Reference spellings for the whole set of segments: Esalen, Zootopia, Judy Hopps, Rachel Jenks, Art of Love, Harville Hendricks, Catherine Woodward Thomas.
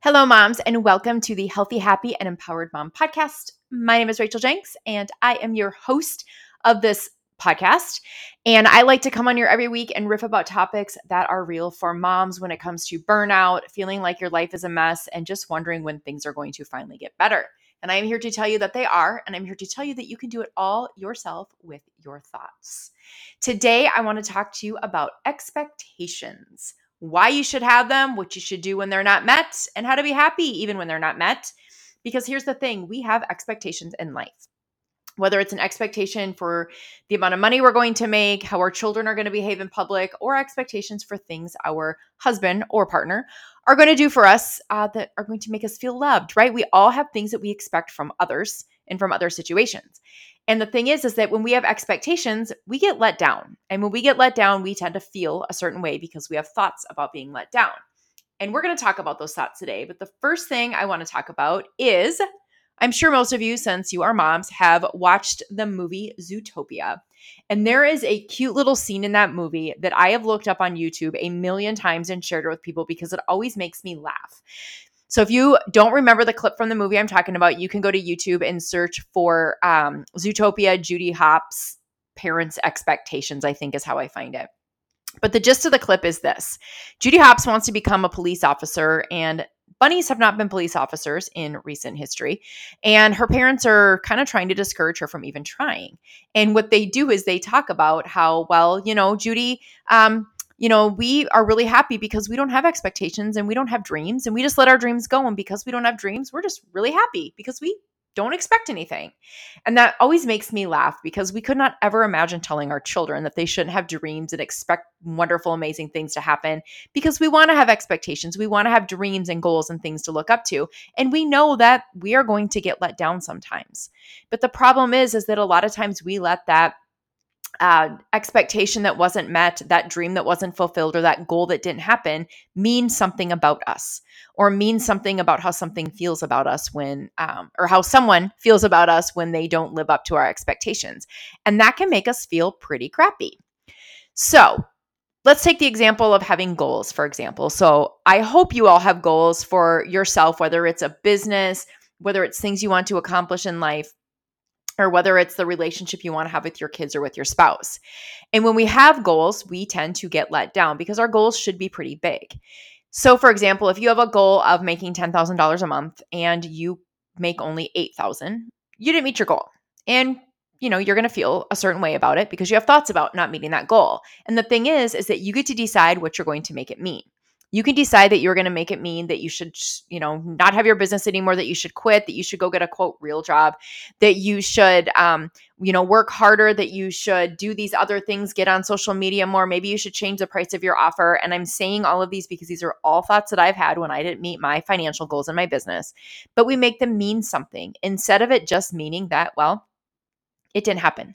Hello, moms, and welcome to the Healthy, Happy, and Empowered Mom podcast. My name is Rachel Jenks, and I am your host of this podcast. And I like to come on here every week and riff about topics that are real for moms when it comes to burnout, feeling like your life is a mess, and just wondering when things are going to finally get better. And I am here to tell you that they are, and I'm here to tell you that you can do it all yourself with your thoughts. Today, I want to talk to you about expectations. Why you should have them, what you should do when they're not met, and how to be happy even when they're not met. Because here's the thing, we have expectations in life. Whether it's an expectation for the amount of money we're going to make, how our children are going to behave in public, or expectations for things our husband or partner are going to do for us that are going to make us feel loved, right? We all have things that we expect from others and from other situations. And the thing is that when we have expectations, we get let down. And when we get let down, we tend to feel a certain way because we have thoughts about being let down. And we're going to talk about those thoughts today. But the first thing I want to talk about is, I'm sure most of you, since you are moms, have watched the movie Zootopia. And there is a cute little scene in that movie that I have looked up on YouTube 1,000,000 times and shared it with people because it always makes me laugh. So if you don't remember the clip from the movie I'm talking about, you can go to YouTube and search for Zootopia, Judy Hopps, Parents' Expectations, I think is how I find it. But the gist of the clip is this. Judy Hopps wants to become a police officer, and bunnies have not been police officers in recent history. And her parents are kind of trying to discourage her from even trying. And what they do is they talk about how, well, you know, Judy, we are really happy because we don't have expectations and we don't have dreams and we just let our dreams go. And because we don't have dreams, we're just really happy because we don't expect anything. And that always makes me laugh because we could not ever imagine telling our children that they shouldn't have dreams and expect wonderful, amazing things to happen because we want to have expectations. We want to have dreams and goals and things to look up to. And we know that we are going to get let down sometimes. But the problem is that a lot of times we let that expectation that wasn't met, that dream that wasn't fulfilled, or that goal that didn't happen means something about us, or means something about how something feels about us when, or how someone feels about us when they don't live up to our expectations. And that can make us feel pretty crappy. So let's take the example of having goals, for example. So I hope you all have goals for yourself, whether it's a business, whether it's things you want to accomplish in life, or whether it's the relationship you want to have with your kids or with your spouse. And when we have goals, we tend to get let down because our goals should be pretty big. So for example, if you have a goal of making $10,000 a month and you make only $8,000, you didn't meet your goal. And you know, you're going to feel a certain way about it because you have thoughts about not meeting that goal. And the thing is that you get to decide what you're going to make it mean. You can decide that you're going to make it mean that you should, not have your business anymore, that you should quit, that you should go get a quote real job, that you should, work harder, that you should do these other things, get on social media more. Maybe you should change the price of your offer. And I'm saying all of these because these are all thoughts that I've had when I didn't meet my financial goals in my business, but we make them mean something instead of it just meaning that, well, it didn't happen.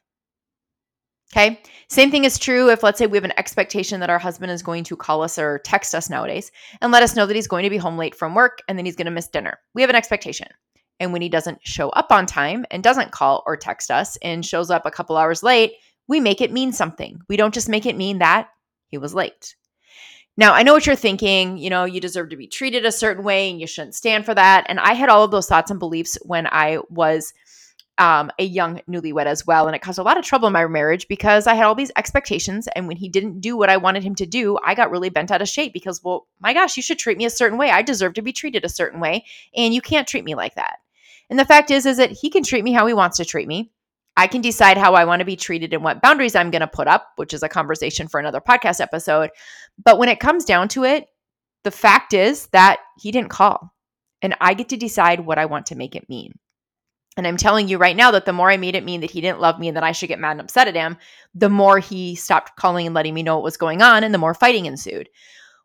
Okay. Same thing is true if, let's say, we have an expectation that our husband is going to call us or text us nowadays and let us know that he's going to be home late from work and then he's going to miss dinner. We have an expectation. And when he doesn't show up on time and doesn't call or text us and shows up a couple hours late, we make it mean something. We don't just make it mean that he was late. Now, I know what you're thinking, you deserve to be treated a certain way and you shouldn't stand for that. And I had all of those thoughts and beliefs when I was a young newlywed as well. And it caused a lot of trouble in my marriage because I had all these expectations. And when he didn't do what I wanted him to do, I got really bent out of shape because, well, my gosh, you should treat me a certain way. I deserve to be treated a certain way. And you can't treat me like that. And the fact is that he can treat me how he wants to treat me. I can decide how I want to be treated and what boundaries I'm going to put up, which is a conversation for another podcast episode. But when it comes down to it, the fact is that he didn't call. And I get to decide what I want to make it mean. And I'm telling you right now that the more I made it mean that he didn't love me and that I should get mad and upset at him, the more he stopped calling and letting me know what was going on and the more fighting ensued.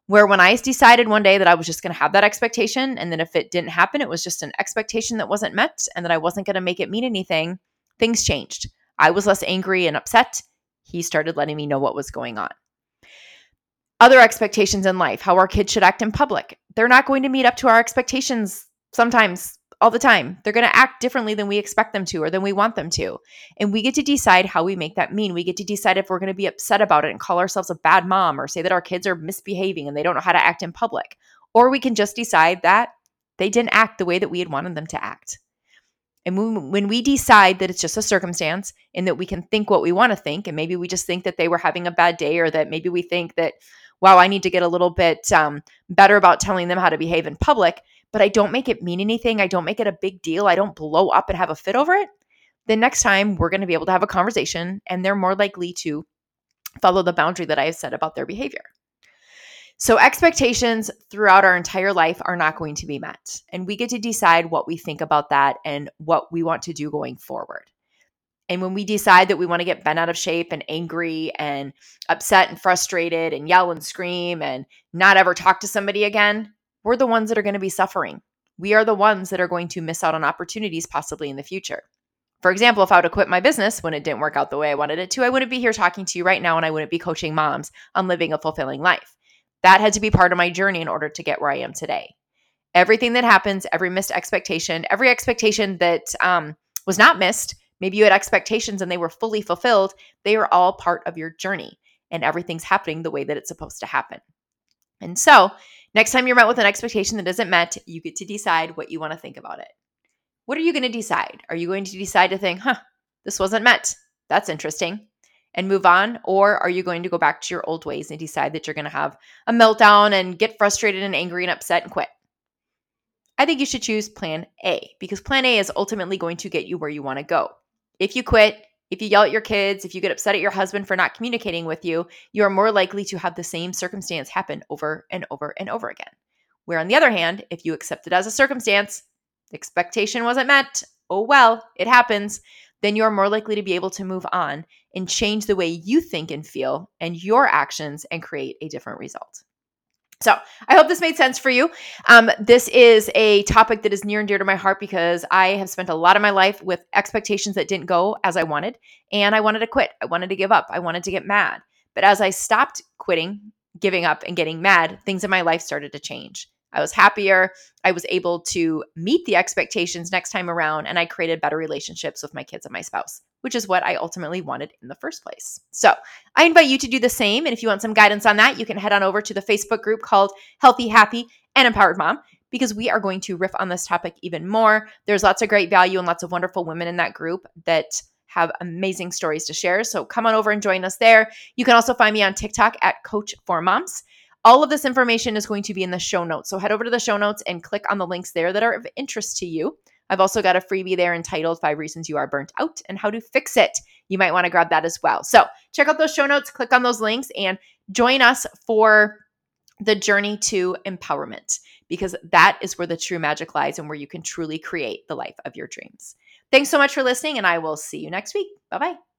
Where when I decided one day that I was just going to have that expectation and then if it didn't happen, it was just an expectation that wasn't met and that I wasn't going to make it mean anything, things changed. I was less angry and upset. He started letting me know what was going on. Other expectations in life, how our kids should act in public. They're not going to meet up to our expectations sometimes. All the time. They're going to act differently than we expect them to or than we want them to. And we get to decide how we make that mean. We get to decide if we're going to be upset about it and call ourselves a bad mom or say that our kids are misbehaving and they don't know how to act in public. Or we can just decide that They didn't act the way that we had wanted them to act. And when we decide that it's just a circumstance and that we can think what we want to think, and maybe we just think that they were having a bad day, or that maybe we think that, wow, I need to get a little bit better about telling them how to behave in public, but I don't make it mean anything. I don't make it a big deal. I don't blow up and have a fit over it. The next time we're going to be able to have a conversation, and they're more likely to follow the boundary that I have set about their behavior. So expectations throughout our entire life are not going to be met, and we get to decide what we think about that and what we want to do going forward. And when we decide that we want to get bent out of shape and angry and upset and frustrated and yell and scream and not ever talk to somebody again, we're the ones that are going to be suffering. We are the ones that are going to miss out on opportunities possibly in the future. For example, if I would have quit my business when it didn't work out the way I wanted it to, I wouldn't be here talking to you right now, and I wouldn't be coaching moms on living a fulfilling life. That had to be part of my journey in order to get where I am today. Everything that happens, every missed expectation, every expectation that was not missed, maybe you had expectations and they were fully fulfilled, they are all part of your journey, and everything's happening the way that it's supposed to happen. And so next time you're met with an expectation that isn't met, you get to decide what you want to think about it. What are you going to decide? Are you going to decide to think, this wasn't met, that's interesting, and move on? Or are you going to go back to your old ways and decide that you're going to have a meltdown and get frustrated and angry and upset and quit? I think you should choose plan A, because plan A is ultimately going to get you where you want to go. If you quit, if you yell at your kids, if you get upset at your husband for not communicating with you, you are more likely to have the same circumstance happen over and over and over again. Where on the other hand, if you accept it as a circumstance, the expectation wasn't met, oh well, it happens, then you're more likely to be able to move on and change the way you think and feel and your actions and create a different result. So I hope this made sense for you. This is a topic that is near and dear to my heart because I have spent a lot of my life with expectations that didn't go as I wanted, and I wanted to quit. I wanted to give up. I wanted to get mad. But as I stopped quitting, giving up, and getting mad, things in my life started to change. I was happier. I was able to meet the expectations next time around, and I created better relationships with my kids and my spouse, which is what I ultimately wanted in the first place. So I invite you to do the same. And if you want some guidance on that, you can head on over to the Facebook group called Healthy, Happy, and Empowered Mom, because we are going to riff on this topic even more. There's lots of great value and lots of wonderful women in that group that have amazing stories to share. So come on over and join us there. You can also find me on TikTok at Coach for Moms. All of this information is going to be in the show notes. So head over to the show notes and click on the links there that are of interest to you. I've also got a freebie there entitled 5 Reasons You Are Burnt Out and How to Fix It. You might want to grab that as well. So check out those show notes, click on those links, and join us for the journey to empowerment, because that is where the true magic lies and where you can truly create the life of your dreams. Thanks so much for listening, and I will see you next week. Bye-bye.